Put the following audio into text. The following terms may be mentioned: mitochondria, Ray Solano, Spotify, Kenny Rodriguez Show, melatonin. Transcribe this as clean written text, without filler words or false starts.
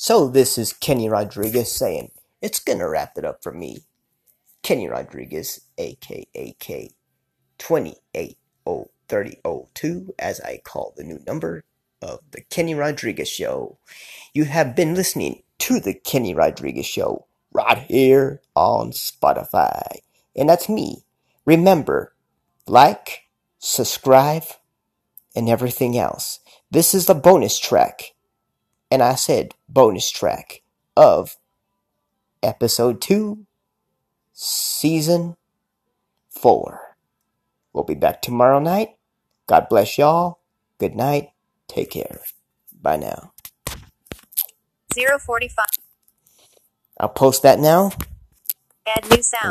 So this is Kenny Rodriguez saying, it's gonna wrap it up for me. Kenny Rodriguez, aka K280302, as I call the new number of the Kenny Rodriguez Show. You have been listening to the Kenny Rodriguez Show right here on Spotify. And that's me. Remember, like, subscribe, and everything else. This is the bonus track. And I said bonus track of Episode 2, Season 4. We'll be back tomorrow night. God bless y'all. Good night. Take care. Bye now. 045. I'll post that now. Add new sound.